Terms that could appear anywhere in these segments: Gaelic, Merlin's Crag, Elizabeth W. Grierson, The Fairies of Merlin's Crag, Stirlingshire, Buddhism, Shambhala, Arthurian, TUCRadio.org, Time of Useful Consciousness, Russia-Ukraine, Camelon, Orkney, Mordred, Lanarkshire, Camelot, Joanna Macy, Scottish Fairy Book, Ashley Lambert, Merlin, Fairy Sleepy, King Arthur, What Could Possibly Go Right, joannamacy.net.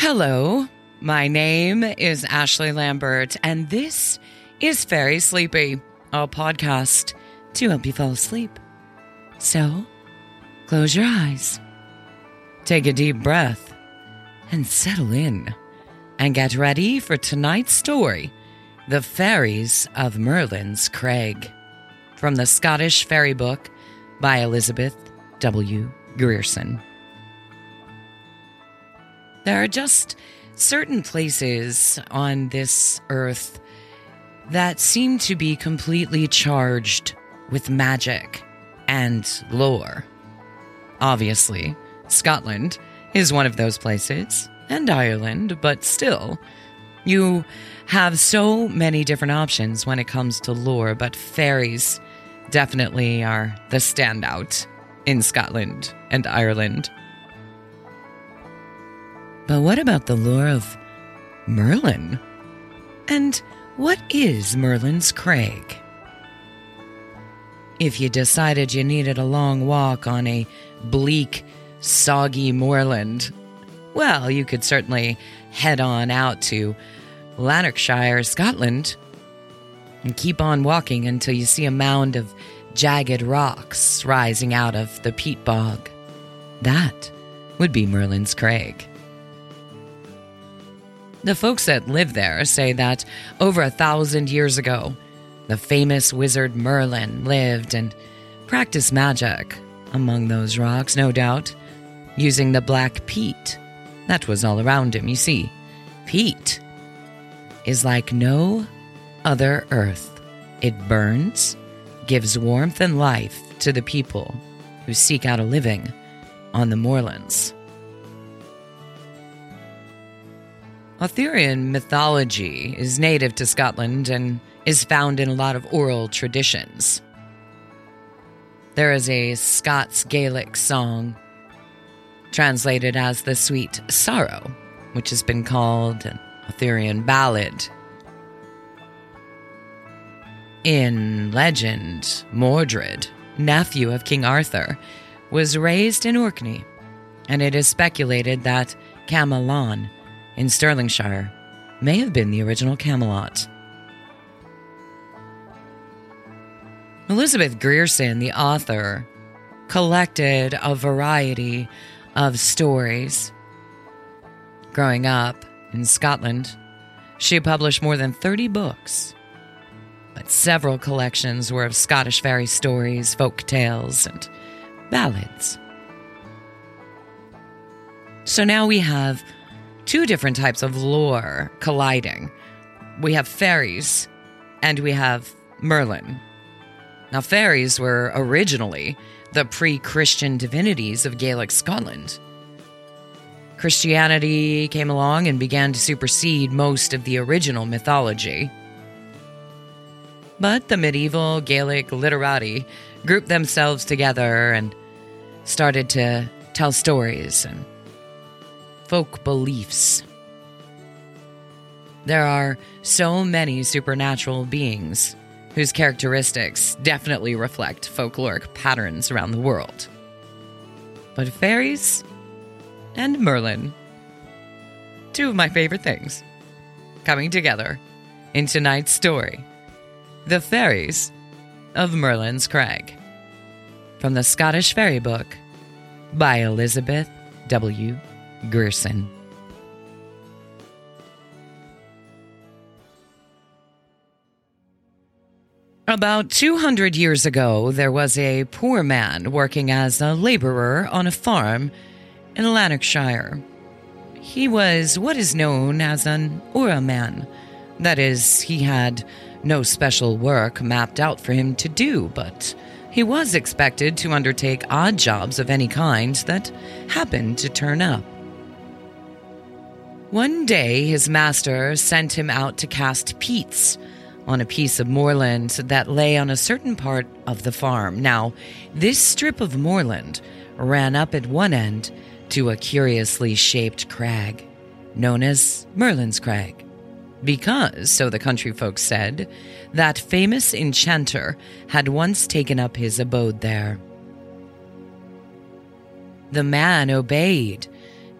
Hello, my name is Ashley Lambert, and this is Fairy Sleepy, our podcast to help you fall asleep. So, close your eyes, take a deep breath, and settle in, and get ready for tonight's story, The Fairies of Merlin's Crag, from the Scottish Fairy Book by Elizabeth W. Grierson. There are just certain places on this earth that seem to be completely charged with magic and lore. Obviously, Scotland is one of those places, and Ireland, but still, you have so many different options when it comes to lore, but fairies definitely are the standout in Scotland and Ireland. But what about the lore of Merlin? And what is Merlin's Crag? If you decided you needed a long walk on a bleak, soggy moorland, well, you could certainly head on out to Lanarkshire, Scotland, and keep on walking until you see a mound of jagged rocks rising out of the peat bog. That would be Merlin's Crag. The folks that live there say that over 1,000 years ago, the famous wizard Merlin lived and practiced magic among those rocks, no doubt, using the black peat that was all around him. You see, peat is like no other earth. It burns, gives warmth and life to the people who seek out a living on the moorlands. Arthurian mythology is native to Scotland and is found in a lot of oral traditions. There is a Scots Gaelic song translated as the Sweet Sorrow, which has been called an Arthurian ballad. In legend, Mordred, nephew of King Arthur, was raised in Orkney, and it is speculated that Camelon in Stirlingshire may have been the original Camelot. Elizabeth Grierson, the author, collected a variety of stories. Growing up in Scotland, she published more than 30 books, but several collections were of Scottish fairy stories, folk tales, and ballads. So now we have two different types of lore colliding. We have fairies and we have Merlin. Now, fairies were originally the pre-Christian divinities of Gaelic Scotland. Christianity came along and began to supersede most of the original mythology. But the medieval Gaelic literati grouped themselves together and started to tell stories and folk beliefs. There are so many supernatural beings whose characteristics definitely reflect folkloric patterns around the world. But fairies and Merlin, two of my favorite things, coming together in tonight's story, The Fairies of Merlin's Crag, from the Scottish Fairy Book by Elizabeth W. Grierson. About 200 years ago, there was a poor man working as a laborer on a farm in Lanarkshire. He was what is known as an Ura man. That is, he had no special work mapped out for him to do, but he was expected to undertake odd jobs of any kind that happened to turn up. One day, his master sent him out to cast peats on a piece of moorland that lay on a certain part of the farm. Now, this strip of moorland ran up at one end to a curiously shaped crag, known as Merlin's Crag, because, so the country folks said, that famous enchanter had once taken up his abode there. The man obeyed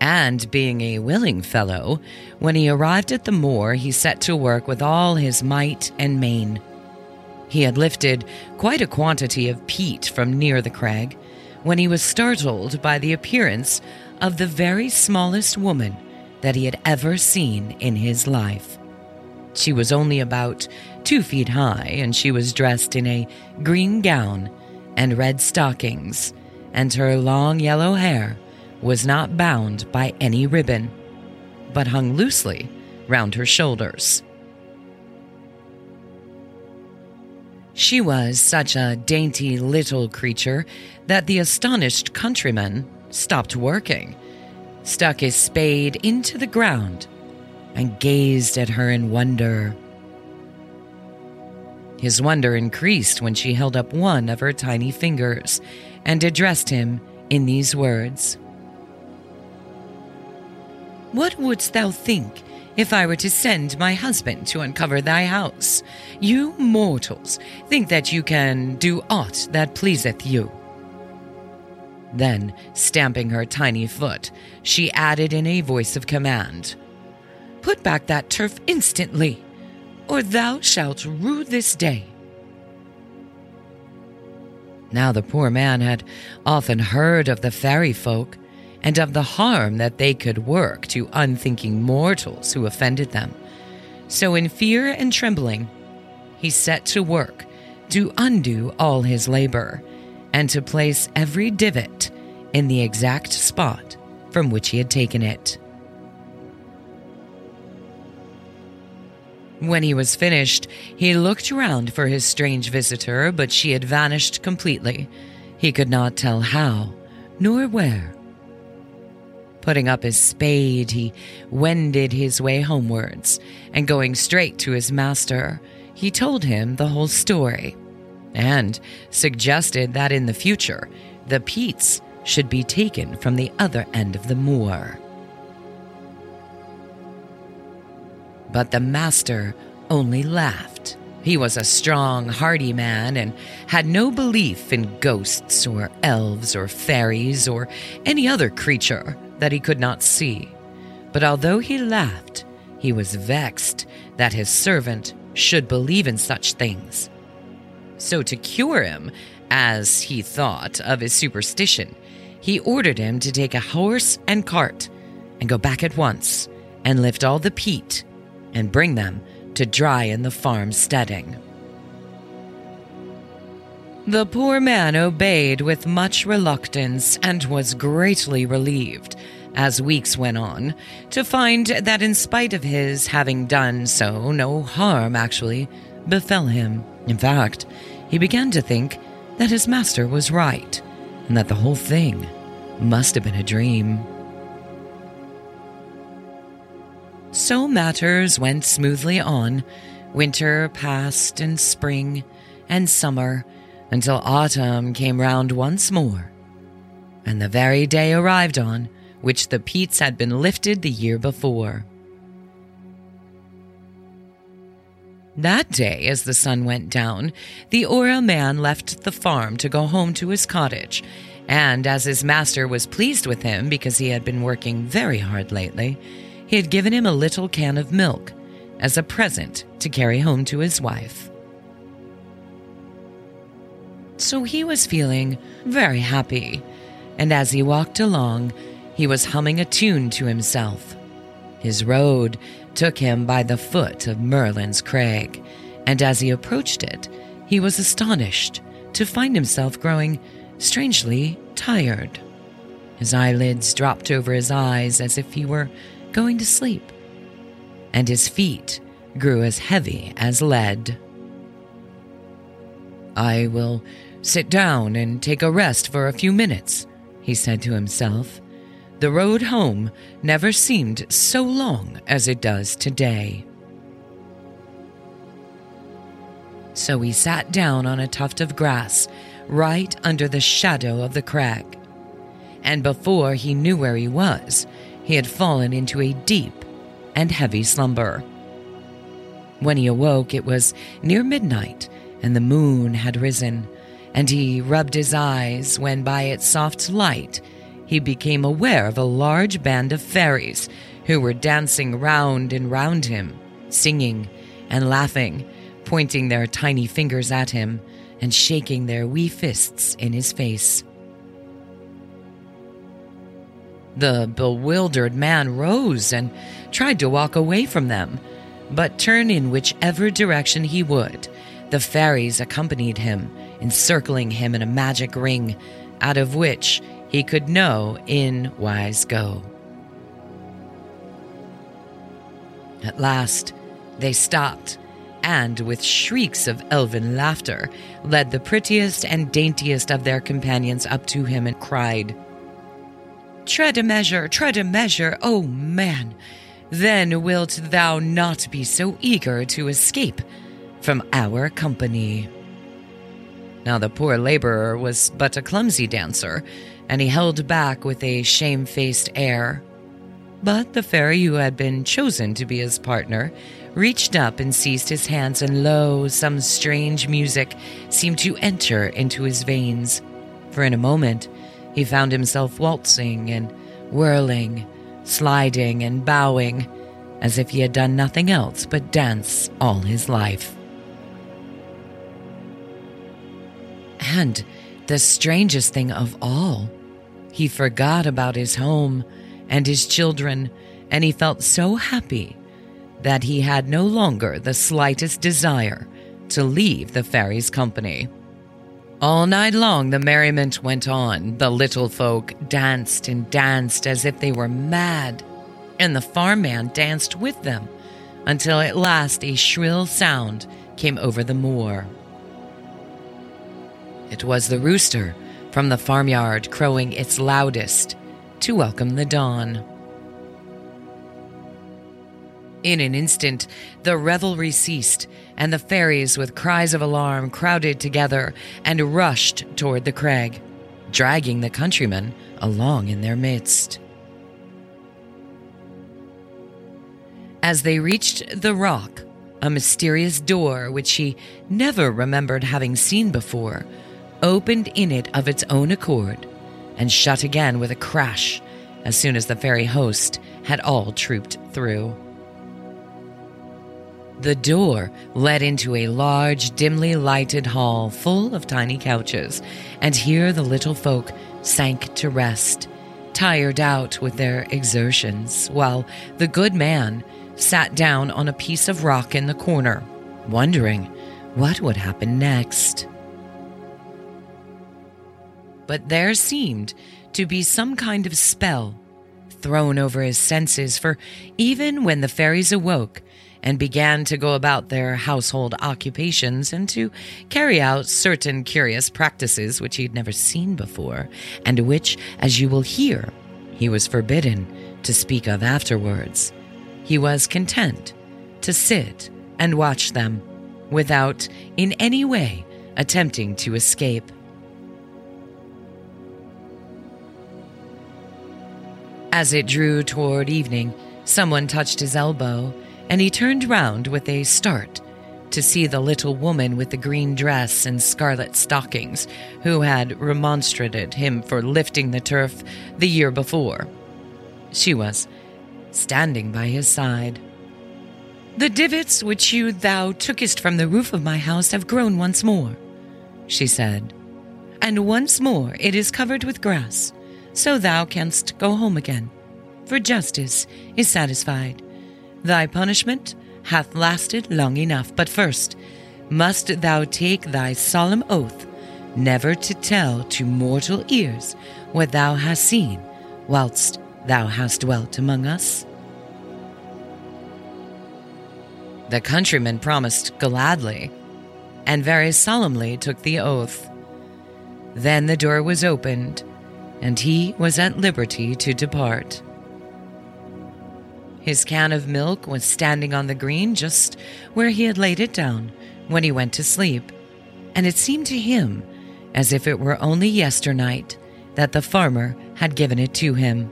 And being a willing fellow, when he arrived at the moor, he set to work with all his might and main. He had lifted quite a quantity of peat from near the crag, when he was startled by the appearance of the very smallest woman that he had ever seen in his life. She was only about 2 feet high, and she was dressed in a green gown and red stockings, and her long yellow hair was not bound by any ribbon, but hung loosely round her shoulders. She was such a dainty little creature that the astonished countryman stopped working, stuck his spade into the ground, and gazed at her in wonder. His wonder increased when she held up one of her tiny fingers and addressed him in these words: "What wouldst thou think if I were to send my husband to uncover thy house? You mortals think that you can do aught that pleaseth you." Then, stamping her tiny foot, she added in a voice of command, "Put back that turf instantly, or thou shalt rue this day." Now the poor man had often heard of the fairy folk, and of the harm that they could work to unthinking mortals who offended them. So in fear and trembling, he set to work to undo all his labor, and to place every divot in the exact spot from which he had taken it. When he was finished, he looked round for his strange visitor, but she had vanished completely. He could not tell how, nor where. Putting up his spade, he wended his way homewards, and going straight to his master, he told him the whole story, and suggested that in the future, the peats should be taken from the other end of the moor. But the master only laughed. He was a strong, hardy man, and had no belief in ghosts or elves or fairies or any other creature that he could not see. But although he laughed, he was vexed that his servant should believe in such things. So to cure him, as he thought, of his superstition, he ordered him to take a horse and cart and go back at once and lift all the peat and bring them to dry in the farm steading. The poor man obeyed with much reluctance, and was greatly relieved, as weeks went on, to find that in spite of his having done so, no harm actually befell him. In fact, he began to think that his master was right, and that the whole thing must have been a dream. So matters went smoothly on. Winter passed, and spring, and summer, until autumn came round once more, and the very day arrived on which the peats had been lifted the year before. That day, as the sun went down, the Ora man left the farm to go home to his cottage, and as his master was pleased with him because he had been working very hard lately, he had given him a little can of milk as a present to carry home to his wife. So he was feeling very happy, and as he walked along, he was humming a tune to himself. His road took him by the foot of Merlin's Crag, and as he approached it, he was astonished to find himself growing strangely tired. His eyelids dropped over his eyes as if he were going to sleep, and his feet grew as heavy as lead. "I will sit down and take a rest for a few minutes," he said to himself. "The road home never seemed so long as it does today." So he sat down on a tuft of grass right under the shadow of the crag, and before he knew where he was, he had fallen into a deep and heavy slumber. When he awoke, it was near midnight, and the moon had risen, and he rubbed his eyes when by its soft light he became aware of a large band of fairies who were dancing round and round him, singing and laughing, pointing their tiny fingers at him and shaking their wee fists in his face. The bewildered man rose and tried to walk away from them, but turn in whichever direction he would, the fairies accompanied him, encircling him in a magic ring, out of which he could no in wise go. At last, they stopped, and with shrieks of elfin laughter, led the prettiest and daintiest of their companions up to him and cried, tread a measure, O man! Then wilt thou not be so eager to escape from our company." Now the poor laborer was but a clumsy dancer, and he held back with a shamefaced air. But the fairy who had been chosen to be his partner reached up and seized his hands, and lo, some strange music seemed to enter into his veins, for in a moment he found himself waltzing and whirling, sliding and bowing, as if he had done nothing else but dance all his life. And the strangest thing of all, he forgot about his home and his children, and he felt so happy that he had no longer the slightest desire to leave the fairy's company. All night long the merriment went on. The little folk danced and danced as if they were mad, and the farm man danced with them, until at last a shrill sound came over the moor. It was the rooster from the farmyard crowing its loudest to welcome the dawn. In an instant, the revelry ceased, and the fairies, with cries of alarm, crowded together and rushed toward the crag, dragging the countryman along in their midst. As they reached the rock, a mysterious door, which he never remembered having seen before, opened in it of its own accord, and shut again with a crash as soon as the fairy host had all trooped through. The door led into a large, dimly lighted hall full of tiny couches, and here the little folk sank to rest, tired out with their exertions, while the good man sat down on a piece of rock in the corner, wondering what would happen next. But there seemed to be some kind of spell thrown over his senses, for even when the fairies awoke and began to go about their household occupations and to carry out certain curious practices which he'd never seen before, and which, as you will hear, he was forbidden to speak of afterwards, he was content to sit and watch them without in any way attempting to escape. As it drew toward evening, someone touched his elbow, and he turned round with a start to see the little woman with the green dress and scarlet stockings who had remonstrated him for lifting the turf the year before. She was standing by his side. "The divots which thou tookest from the roof of my house have grown once more," she said, "and once more it is covered with grass, so thou canst go home again, for justice is satisfied. Thy punishment hath lasted long enough, but first must thou take thy solemn oath never to tell to mortal ears what thou hast seen whilst thou hast dwelt among us." The countryman promised gladly, and very solemnly took the oath. Then the door was opened, and he was at liberty to depart. His can of milk was standing on the green just where he had laid it down when he went to sleep, and it seemed to him as if it were only yesternight that the farmer had given it to him.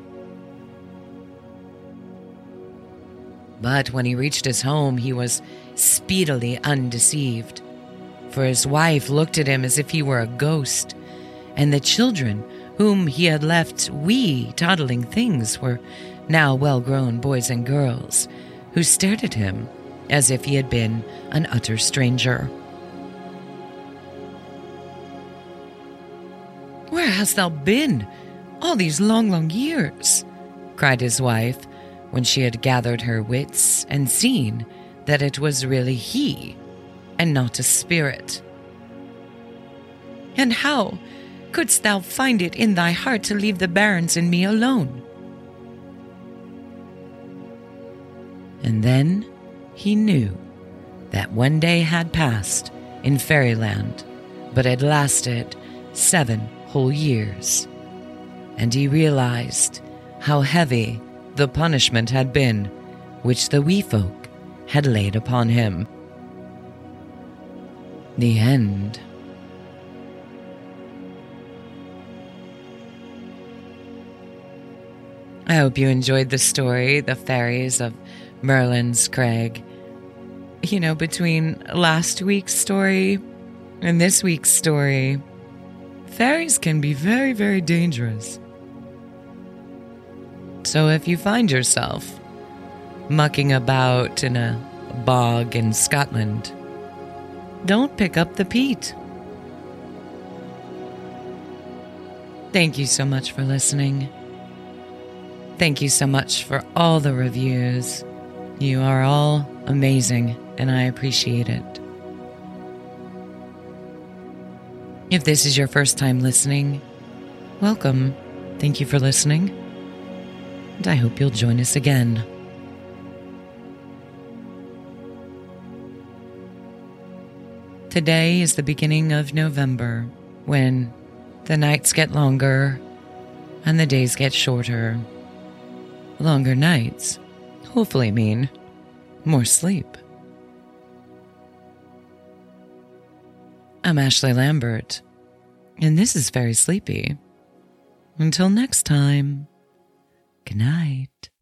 But when he reached his home, he was speedily undeceived, for his wife looked at him as if he were a ghost, and the children whom he had left wee toddling things were now well-grown boys and girls, who stared at him as if he had been an utter stranger. "Where hast thou been all these long, long years?" cried his wife, when she had gathered her wits and seen that it was really he, and not a spirit. "And how couldst thou find it in thy heart to leave the barons and me alone?" And then he knew that one day had passed in Fairyland, but had lasted 7 whole years, and he realized how heavy the punishment had been which the wee folk had laid upon him. The end. I hope you enjoyed the story, The Fairies of Merlin's Crag. You know, between last week's story and this week's story, fairies can be very, very dangerous. So if you find yourself mucking about in a bog in Scotland, don't pick up the peat. Thank you so much for listening. Thank you so much for all the reviews. You are all amazing, and I appreciate it. If this is your first time listening, welcome. Thank you for listening, and I hope you'll join us again. Today is the beginning of November, when the nights get longer and the days get shorter. Longer nights hopefully mean more sleep. I'm Ashley Lambert, and this is Fairy Sleepy. Until next time, good night.